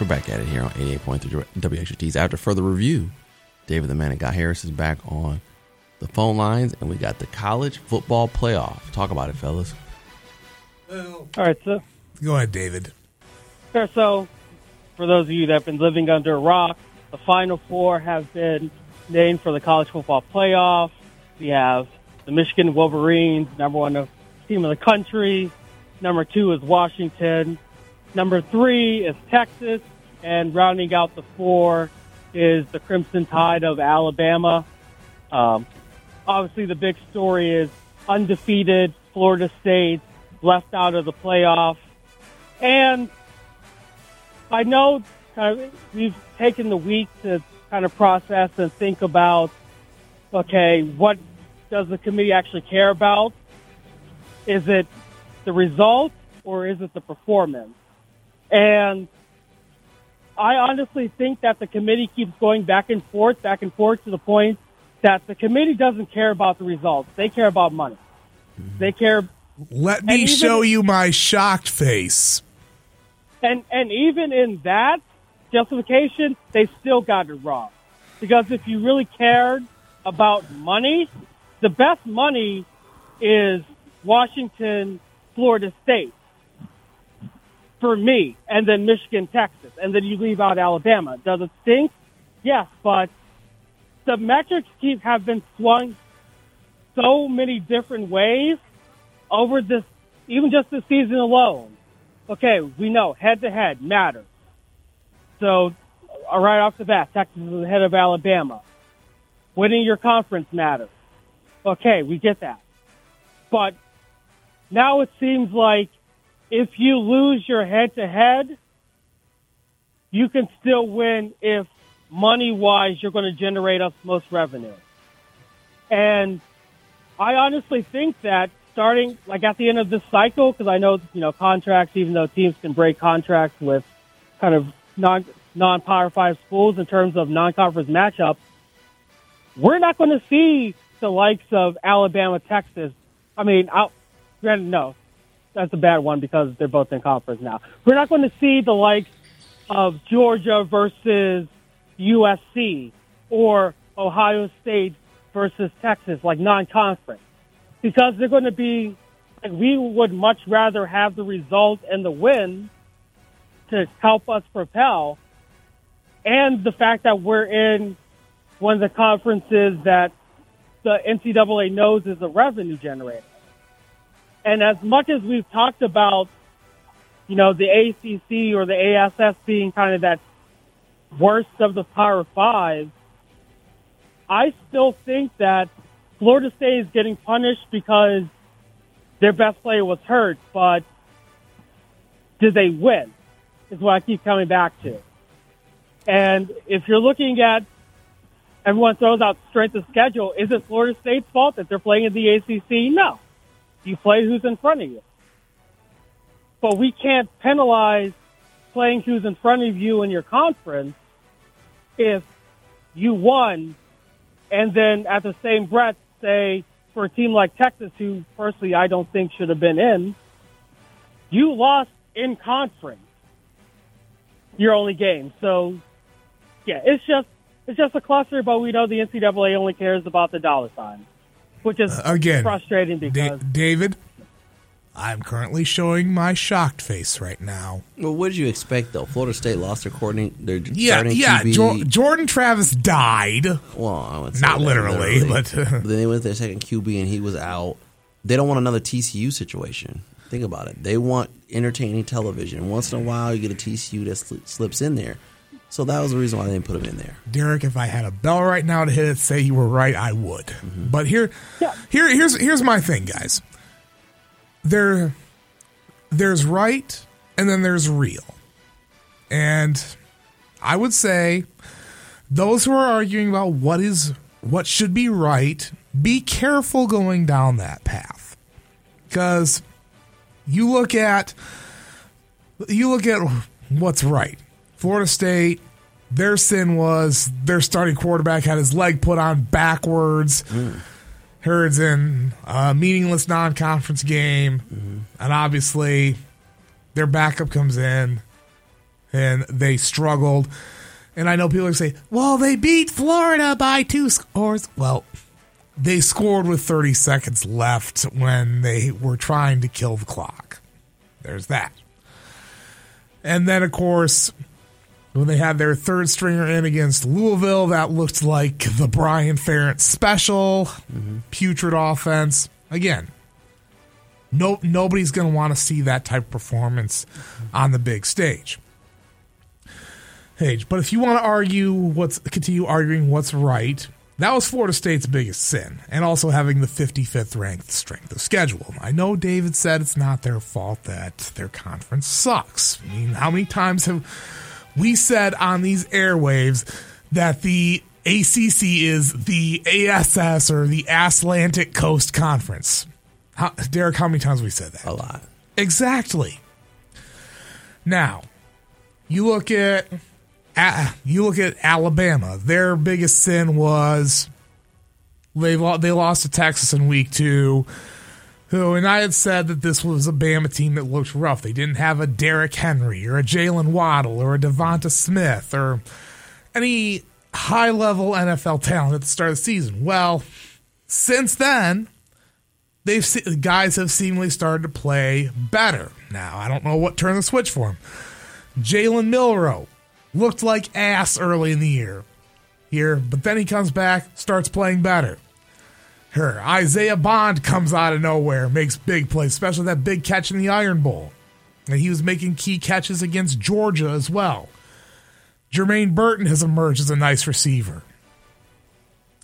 We're back at it here on 88.3 WXUTs after further review. David the Man and Guy Harris is back on the phone lines, and we got the college football playoff. Talk about it, fellas. All right, so go ahead, David. Sure, so for those of you that have been living under a rock, the Final Four have been named for the college football playoff. We have the Michigan Wolverines, number one team in the country. Number two is Washington. Number three is Texas, and rounding out the four is the Crimson Tide of Alabama. Obviously, the big story is undefeated Florida State left out of the playoff. And I know kind of, we've taken the week to kind of process and think about, okay, what does the committee actually care about? Is it the result or is it the performance? And I honestly think that the committee keeps going back and forth to the point that the committee doesn't care about the results. They care about money. They care. Let me show you my shocked face. And even in that justification, they still got it wrong. Because if you really cared about money, the best money is Washington, Florida State. For me, and then Michigan, Texas, and then you leave out Alabama. Does it stink? Yes, but the metrics have been swung so many different ways over this, even just this season alone. Okay, we know head-to-head matters. So right off the bat, Texas is ahead of Alabama. Winning your conference matters. Okay, we get that. But now it seems like if you lose your head-to-head, you can still win if money-wise you're going to generate us most revenue. And I honestly think that starting like at the end of this cycle, because I know, you know, contracts, even though teams can break contracts with kind of non-Power 5 schools in terms of non-conference matchups, we're not going to see the likes of Alabama, Texas. I mean, that's a bad one because they're both in conference now. We're not going to see the likes of Georgia versus USC or Ohio State versus Texas, like non-conference, because they're going to be, like, we would much rather have the result and the win to help us propel, and the fact that we're in one of the conferences that the NCAA knows is a revenue generator. And as much as we've talked about, you know, the ACC or the ASS being kind of that worst of the Power Five, I still think that Florida State is getting punished because their best player was hurt, but did they win is what I keep coming back to. And if you're looking at everyone throws out strength of schedule, is it Florida State's fault that they're playing in the ACC? No. You play who's in front of you. But we can't penalize playing who's in front of you in your conference if you won and then at the same breath say for a team like Texas, who personally I don't think should have been in, you lost in conference your only game. So, yeah, it's just a cluster, but we know the NCAA only cares about the dollar sign. Which is, again, frustrating because... David, I'm currently showing my shocked face right now. Well, what did you expect, though? Florida State lost their starting QB. Jordan Travis died. Well, I wouldn't say not literally, but... But then they went to their second QB and he was out. They don't want another TCU situation. Think about it. They want entertaining television. Once in a while, you get a TCU that slips in there. So that was the reason why I didn't put him in there. Derrick, if I had a bell right now to hit it, say you were right, I would. Mm-hmm. But here's my thing, guys. There's right, and then there's real. And I would say those who are arguing about what should be right, be careful going down that path. Because you look at what's right. Florida State, their sin was their starting quarterback had his leg put on backwards. Mm. Herd's in a meaningless non-conference game. Mm-hmm. And obviously their backup comes in and they struggled. And I know people are saying, well, they beat Florida by 2 scores. Well, they scored with 30 seconds left when they were trying to kill the clock. There's that. And then, of course, when they had their third stringer in against Louisville, that looked like the Brian Ferentz special. Mm-hmm. Putrid offense. Again, nobody's going to want to see that type of performance on the big stage. Hey, but if you want to continue arguing what's right, that was Florida State's biggest sin, and also having the 55th ranked strength of schedule. I know David said it's not their fault that their conference sucks. I mean, how many times have we said on these airwaves that the ACC is the ASS or the Atlantic Coast Conference? Derrick, how many times have we said that? A lot. Exactly. Now, you look at Alabama. Their biggest sin was they lost to Texas in week 2. And I had said that this was a Bama team that looked rough. They didn't have a Derrick Henry or a Jalen Waddle or a Devonta Smith or any high-level NFL talent at the start of the season. Well, since then, guys have seemingly started to play better. Now, I don't know what turned the switch for them. Jalen Milroe looked like ass early in the year but then he comes back, starts playing better. Isaiah Bond comes out of nowhere, makes big plays, especially that big catch in the Iron Bowl. And he was making key catches against Georgia as well. Jermaine Burton has emerged as a nice receiver.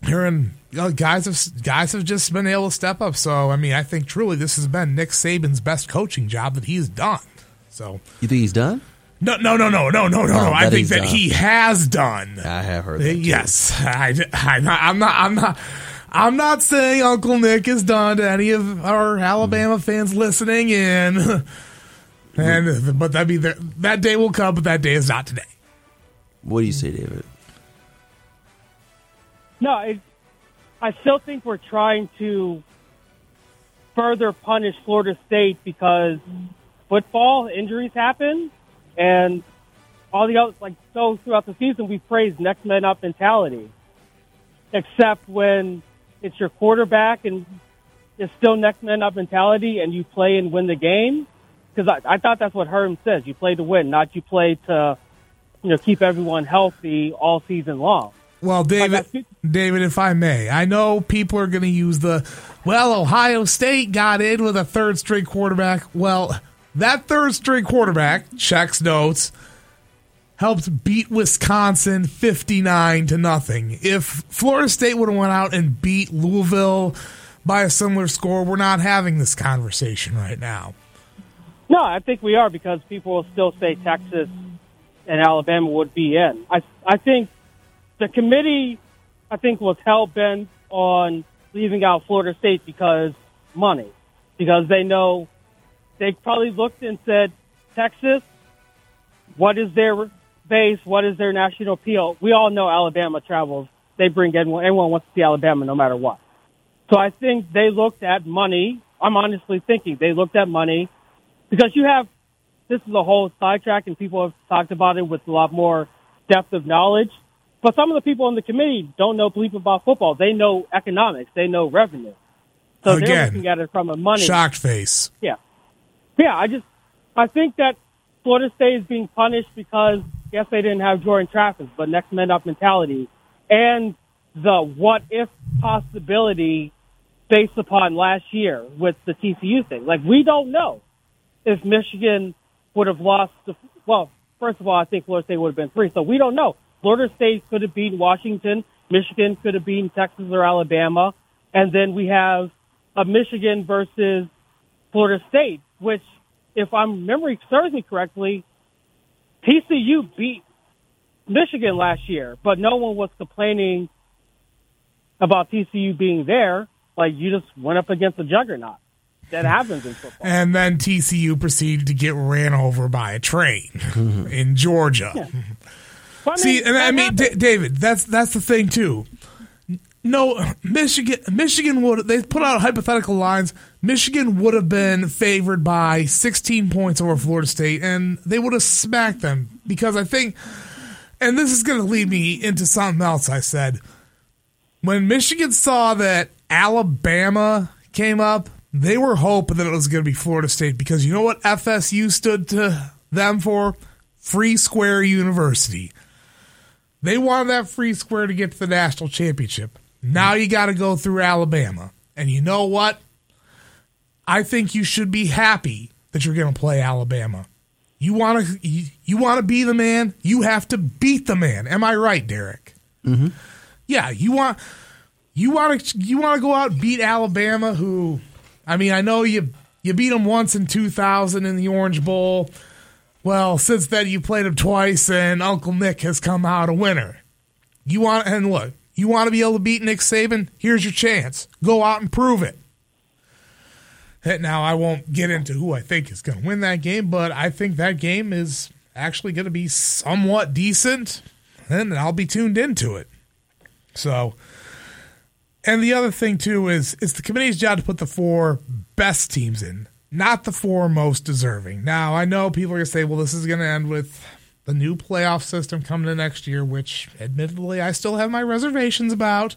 Guys have just been able to step up. So, I mean, I think truly this has been Nick Saban's best coaching job that he's done. So, you think he's done? No. I think that he has done. I have heard that. Yes. I'm not saying Uncle Nick is done to any of our Alabama fans listening in, but that day will come, but that day is not today. What do you say, David? No, I still think we're trying to further punish Florida State because football injuries happen, and all the others, so throughout the season we praise next man up mentality, except when it's your quarterback and it's still next man up mentality and you play and win the game. Because I thought that's what Herm says. You play to win, not you play to, keep everyone healthy all season long. Well, David, if I may, I know people are going to use Ohio State got in with a third-string quarterback. Well, that third-string quarterback, checks notes, helped beat Wisconsin 59-0. If Florida State would have went out and beat Louisville by a similar score, we're not having this conversation right now. No, I think we are, because people will still say Texas and Alabama would be in. I think the committee, was hell-bent on leaving out Florida State because money, because they know they probably looked and said, Texas, what is their base? What is their national appeal? We all know Alabama travels. They bring everyone. Everyone wants to see Alabama no matter what. So I think they looked at money. I'm honestly thinking they looked at money, because this is a whole sidetrack, and people have talked about it with a lot more depth of knowledge. But some of the people on the committee don't know bleep about football. They know economics. They know revenue. So again, they're looking at it from a money. Shocked face. Yeah. Yeah, I think that Florida State is being punished because, yes, they didn't have Jordan Travis, but next man up mentality and the what-if possibility based upon last year with the TCU thing. We don't know if Michigan would have lost – well, First of all, I think Florida State would have been 3. So we don't know. Florida State could have beaten Washington. Michigan could have beaten Texas or Alabama. And then we have a Michigan versus Florida State, which, if my memory serves me correctly, TCU beat Michigan last year, but no one was complaining about TCU being there. Like, you just went up against a juggernaut. That happens in football. And then TCU proceeded to get ran over by a train in Georgia. Yeah. Well, I mean, see, and I mean, David, that's the thing too. No, Michigan would. They put out hypothetical lines. Michigan would have been favored by 16 points over Florida State, and they would have smacked them because I think. And this is going to lead me into something else. I said when Michigan saw that Alabama came up, they were hoping that it was going to be Florida State because you know what FSU stood to them for? Free Square University. They wanted that free square to get to the national championship. Now you got to go through Alabama. And you know what? I think you should be happy that you're going to play Alabama. You want to be the man? You have to beat the man. Am I right, Derek? Mm-hmm. Yeah, you want to go out and beat Alabama, who, I mean, I know you beat them once in 2000 in the Orange Bowl. Well, since then you played him twice, and Uncle Nick has come out a winner. You want to be able to beat Nick Saban? Here's your chance. Go out and prove it. And now I won't get into who I think is going to win that game, but I think that game is actually going to be somewhat decent, and I'll be tuned into it. So, and the other thing too is it's the committee's job to put the 4 best teams in. Not the 4 most deserving. Now, I know people are going to say, well, this is going to end with the new playoff system coming to next year, which, admittedly, I still have my reservations about.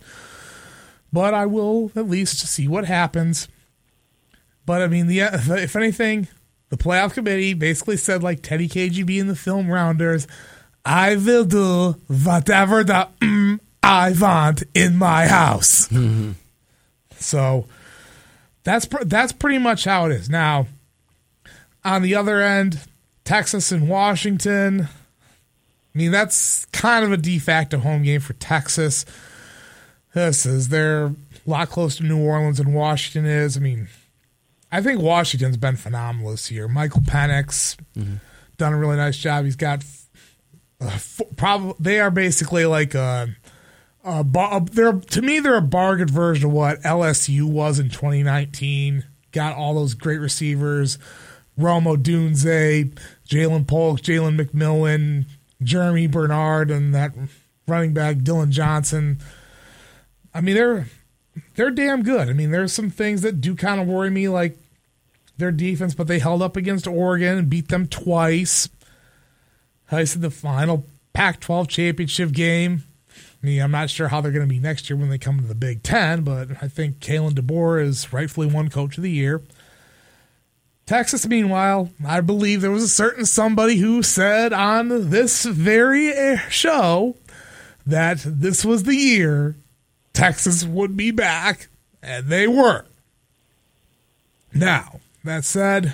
But I will at least see what happens. But, I mean, if anything, the playoff committee basically said, like Teddy KGB in the film Rounders, I will do whatever the I want in my house. Mm-hmm. So That's pretty much how it is. Now, on the other end, Texas and Washington, I mean, that's kind of a de facto home game for Texas. This is they're a lot closer to New Orleans than Washington is. I mean, I think Washington's been phenomenal this year. Michael Penix done a really nice job. He's got they are basically like to me, they're a bargain version of what LSU was in 2019. Got all those great receivers. Romo Dunze, Jalen Polk, Jalen McMillan, Jeremy Bernard, and that running back, Dylan Johnson. I mean, they're damn good. I mean, there's some things that do kind of worry me, like their defense, but they held up against Oregon and beat them twice. I said the final Pac-12 championship game. I'm not sure how they're going to be next year when they come to the Big Ten, but I think Kalen DeBoer is rightfully won Coach of the Year. Texas, meanwhile, I believe there was a certain somebody who said on this very show that this was the year Texas would be back, and they were. Now, that said,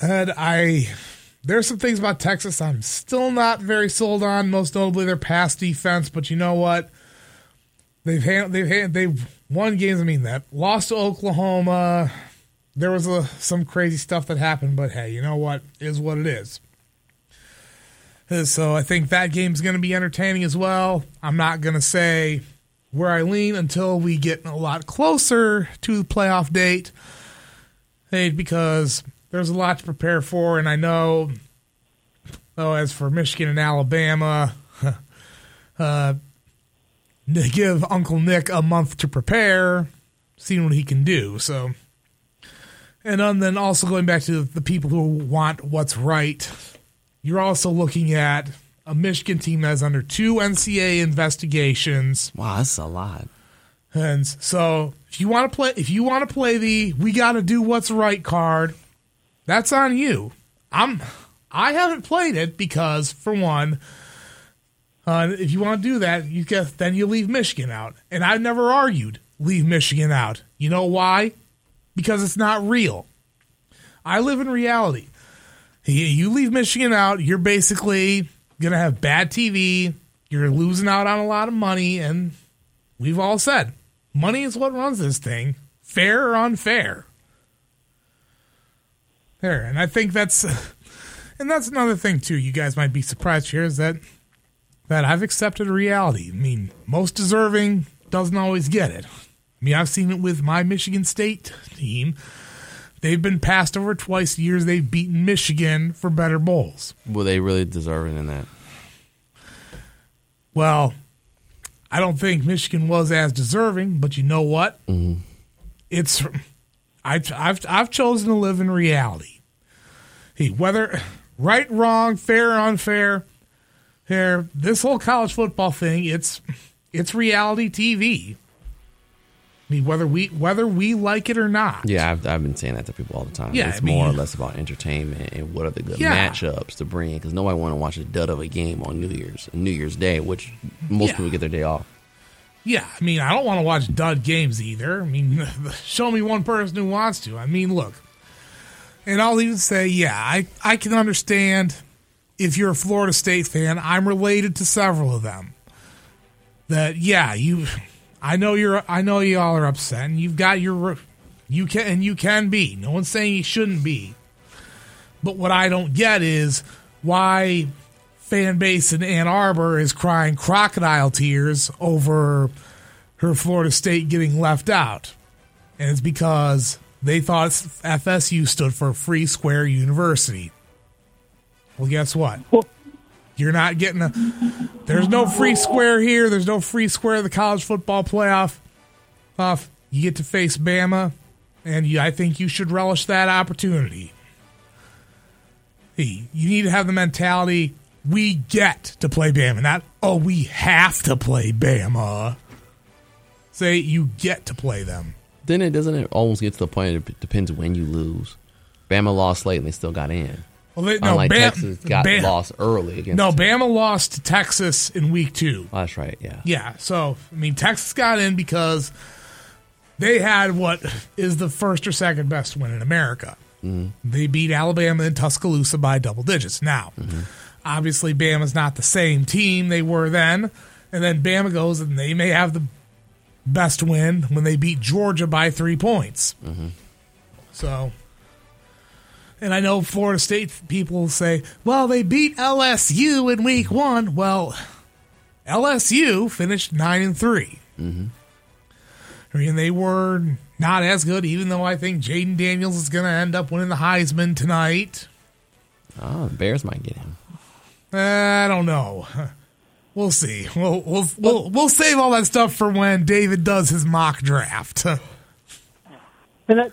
there's some things about Texas I'm still not very sold on, most notably their pass defense. But you know what? They've won games. I mean, that lost to Oklahoma. There was some crazy stuff that happened, but hey, you know what? It is what it is. So I think that game's going to be entertaining as well. I'm not going to say where I lean until we get a lot closer to the playoff date, because there's a lot to prepare for, and I know, as for Michigan and Alabama, give Uncle Nick a month to prepare, seeing what he can do. So, and then also going back to the people who want what's right, you're also looking at a Michigan team that's under 2 NCAA investigations. Wow, that's a lot. And so, if you want to play the "we got to do what's right" card, that's on you. I haven't played it because, for one, if you want to do that, then you leave Michigan out. And I've never argued leave Michigan out. You know why? Because it's not real. I live in reality. You leave Michigan out, you're basically going to have bad TV. You're losing out on a lot of money, and we've all said, money is what runs this thing, fair or unfair. There, and I think that's another thing, too, you guys might be surprised here, is that I've accepted reality. I mean, most deserving doesn't always get it. I mean, I've seen it with my Michigan State team. They've been passed over twice years. They've beaten Michigan for better bowls. Were they really deserving in that? Well, I don't think Michigan was as deserving, but you know what? Mm-hmm. I've chosen to live in reality. Hey, whether right, wrong, fair, unfair, here, this whole college football thing, it's reality TV. I mean, whether we like it or not. Yeah, I've been saying that to people all the time. Yeah, it's more or less about entertainment and what are the good matchups to bring in, because nobody want to watch a dud of a game on New Year's Day, which most people get their day off. Yeah, I mean, I don't want to watch dud games either. I mean, show me one person who wants to. I mean, look, and I'll even say, I can understand if you're a Florida State fan. I'm related to several of them. I know you all are upset, and you've got you can be. No one's saying you shouldn't be. But what I don't get is why fan base in Ann Arbor is crying crocodile tears over her Florida State getting left out. And it's because they thought FSU stood for Free Square University. Well, guess what? You're not getting there's no free square here. There's no free square of the college football playoff. You get to face Bama, and I think you should relish that opportunity. Hey, you need to have the mentality, we get to play Bama, not, oh, we have to play Bama. Say you get to play them. Then doesn't it almost get to the point, it depends when you lose. Bama lost late and they still got in. Well, Texas got lost early against. No, Bama lost to Texas in week 2. Oh, that's right, yeah. Yeah, so, I mean, Texas got in because they had what is the first or second best win in America. Mm-hmm. They beat Alabama in Tuscaloosa by double digits. Now, obviously, Bama's not the same team they were then, and then Bama goes and they may have the best win when they beat Georgia by 3 points. Mm-hmm. So... And I know Florida State people say, well, they beat LSU in week 1. Well, LSU finished 9-3. Mm-hmm. I mean, they were not as good, even though I think Jaden Daniels is going to end up winning the Heisman tonight. Oh, the Bears might get him. I don't know. We'll see. We'll save all that stuff for when David does his mock draft. And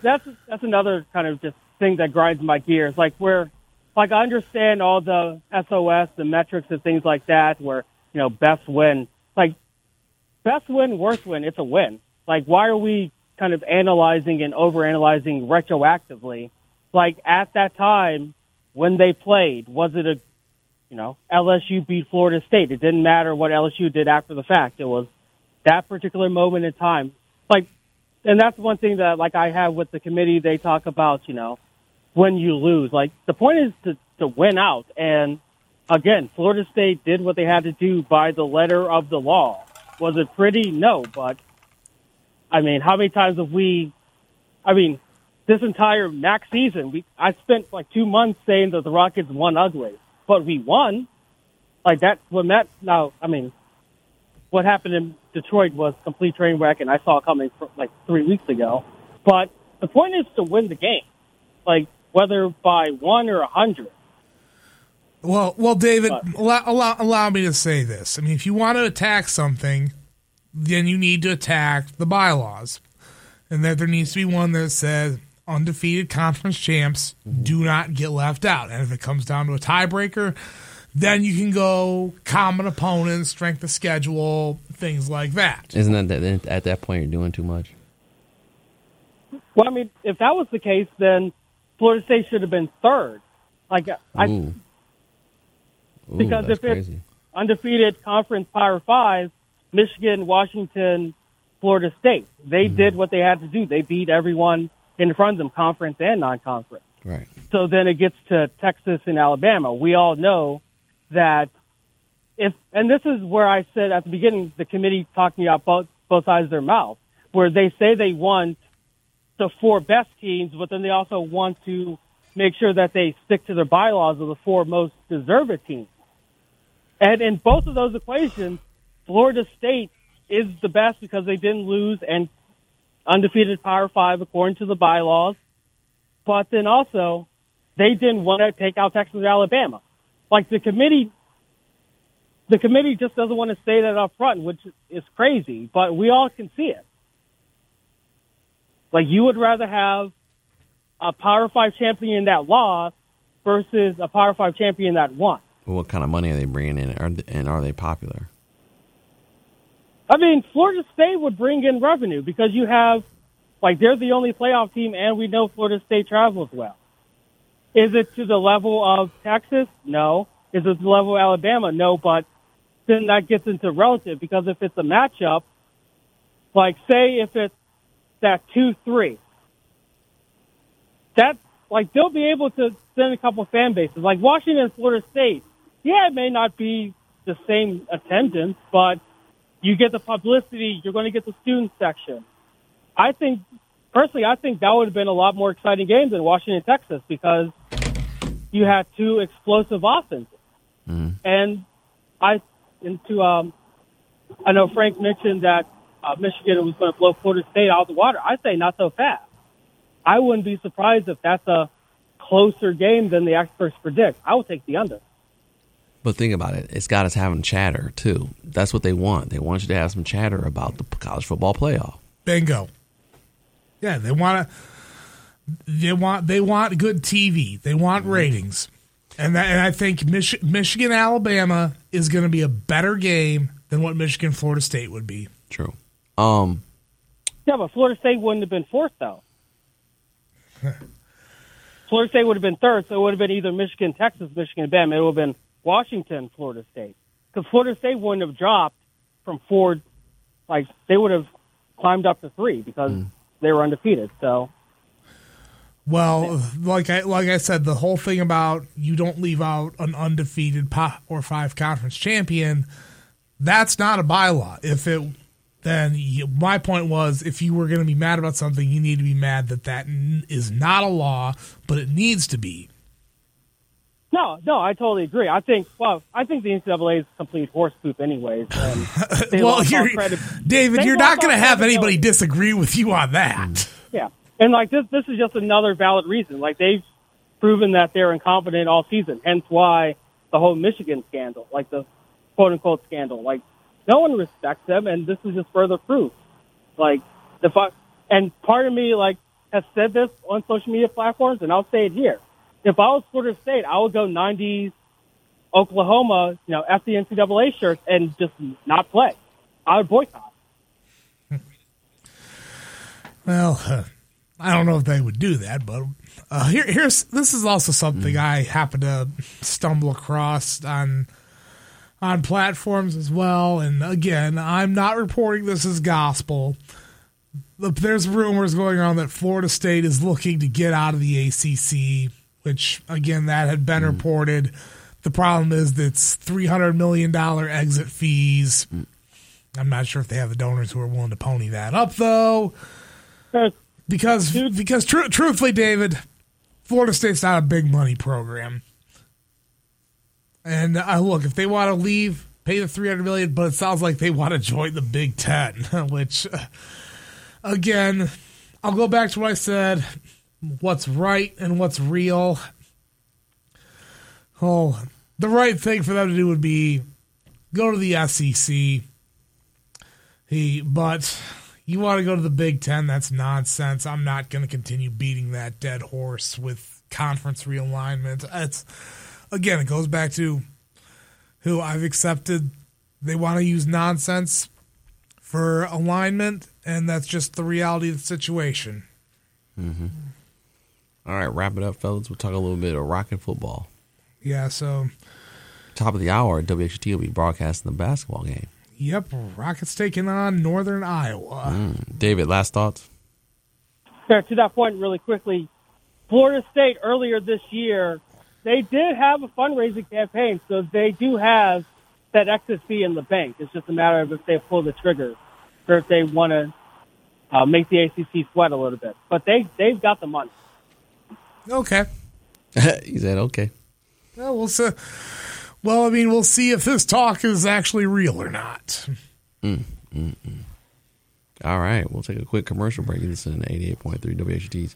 that's another kind of just thing that grinds my gears. I understand all the SOS, the metrics and things like that, where, you know, best win, worst win, it's a win. Like, why are we kind of analyzing and overanalyzing retroactively? Like, at that time when they played, was it LSU beat Florida State? It didn't matter what LSU did after the fact. It was that particular moment in time. And that's one thing that, I have with the committee. They talk about, when you lose. The point is to win out. And, again, Florida State did what they had to do by the letter of the law. Was it pretty? No. But, I mean, how many times have we – I mean, this entire MAC season, I spent, 2 months saying that the Rockets won ugly. But we won. That's what Matt – now, I mean – what happened in Detroit was a complete train wreck, and I saw it coming 3 weeks ago. But the point is to win the game, whether by 1 or 100. Well, David, allow me to say this. I mean, if you want to attack something, then you need to attack the bylaws, and that there needs to be one that says undefeated conference champs do not get left out. And if it comes down to a tiebreaker, then you can go common opponents, strength of schedule, things like that. Isn't that at that point you're doing too much? Well, I mean, if that was the case, then Florida State should have been third. Because if it's undefeated conference Power 5, Michigan, Washington, Florida State, they did what they had to do. They beat everyone in front of them, conference and non-conference. Right. So then it gets to Texas and Alabama. We all know that if, and this is where I said at the beginning, the committee talking about both sides of their mouth, where they say they want the four best teams, but then they also want to make sure that they stick to their bylaws of the four most deserving teams. And in both of those equations, Florida State is the best because they didn't lose and undefeated Power 5 according to the bylaws. But then also, they didn't want to take out Texas and Alabama. Like the committee just doesn't want to say that up front, which is crazy, but we all can see it. Like, you would rather have a Power 5 champion that lost versus a Power 5 champion that won. Well, what kind of money are they bringing in, and are they popular? I mean, Florida State would bring in revenue because you have, like, they're the only playoff team, and we know Florida State travels well. Is it to the level of Texas? No. Is it to the level of Alabama? No, but then that gets into relative, because if it's a matchup, like, say if it's that 2-3, that, like, they'll be able to send a couple fan bases. Like, Washington and Florida State, yeah, it may not be the same attendance, but you get the publicity, you're going to get the student section. I think, personally, I think that would have been a lot more exciting game than Washington, Texas, because you had two explosive offenses. Mm-hmm. I know Frank mentioned that Michigan was going to blow Florida State out of the water. I say not so fast. I wouldn't be surprised if that's a closer game than the experts predict. I would take the under. But think about it. It's got us having chatter, too. That's what they want. They want you to have some chatter about the college football playoff. Bingo. Yeah, they want good TV. They want ratings. And I think Michigan, Alabama is going to be a better game than what Michigan, Florida State would be. True. Yeah, but Florida State wouldn't have been fourth, though. Florida State would have been third, so it would have been either Michigan, Texas, Michigan, Alabama. It would have been Washington, Florida State. Because Florida State wouldn't have dropped from four. Like, they would have climbed up to three because they were undefeated. So, well, like I said, the whole thing about you don't leave out an undefeated Power 5 conference champion, that's not a bylaw. My point was, if you were going to be mad about something, you need to be mad that is not a law, but it needs to be. No, I totally agree. I think the NCAA is a complete horse poop anyways. Well, David, you're not going to have anybody disagree with you on that. Yeah, and like this is just another valid reason. Like, they've proven that they're incompetent all season, hence why the whole Michigan scandal, like the quote-unquote scandal, like, no one respects them, and this is just further proof. Like, and part of me, like, has said this on social media platforms, and I'll say it here. If I was Florida State, I would go 90s Oklahoma, you know, at the NCAA shirt and just not play. I would boycott. Well, I don't know if they would do that, but this is also something I happen to stumble across on platforms as well. And again, I'm not reporting this as gospel. There's rumors going around that Florida State is looking to get out of the ACC, which, again, that had been reported. The problem is that's $300 million exit fees. I'm not sure if they have the donors who are willing to pony that up, though. Because truthfully, David, Florida State's not a big money program. And look, if they want to leave, pay the $300 million, but it sounds like they want to join the Big Ten, which, again, I'll go back to what I said, what's right and what's real. Oh, the right thing for them to do would be go to the SEC, but you want to go to the Big Ten, that's nonsense. I'm not going to continue beating that dead horse with conference realignment. Again, it goes back to who I've accepted. They want to use nonsense for alignment, and that's just the reality of the situation. Mm-hmm. All right, wrap it up, fellas. We'll talk a little bit of Rocket football. Yeah, so top of the hour, WXUT will be broadcasting the basketball game. Yep, Rockets taking on Northern Iowa. David, last thoughts? Sure, to that point, really quickly, Florida State earlier this year, they did have a fundraising campaign, so they do have that exit fee in the bank. It's just a matter of if they pull the trigger or if they want to make the ACC sweat a little bit. But they've got the money. Okay. He said, okay. Well, we'll see if this talk is actually real or not. All right. We'll take a quick commercial break. This is an 88.3 WXUT's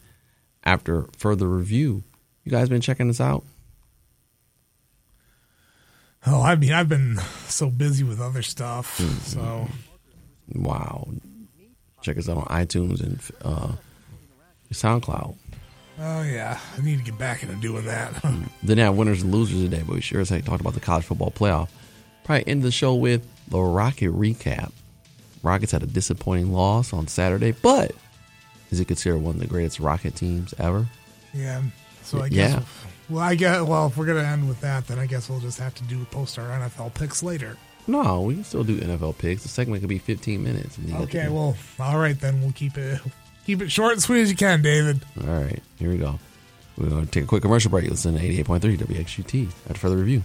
After Further Review. You guys been checking this out? Oh, I mean, I've been so busy with other stuff. So, wow. Check us out on iTunes and SoundCloud. Oh, yeah. I need to get back into doing that. Didn't have winners and losers today, but we sure as heck talked about the college football playoff. Probably end the show with the Rocket recap. Rockets had a disappointing loss on Saturday, but is it considered one of the greatest Rocket teams ever? Yeah. So I guess. Yeah. Well, if we're going to end with that, then I guess we'll just have to post our NFL picks later. No, we can still do NFL picks. The segment could be 15 minutes. Okay, well, all right, then we'll keep it short and sweet as you can, David. All right, here we go. We're going to take a quick commercial break. Listen to 88.3 WXUT After Further Review.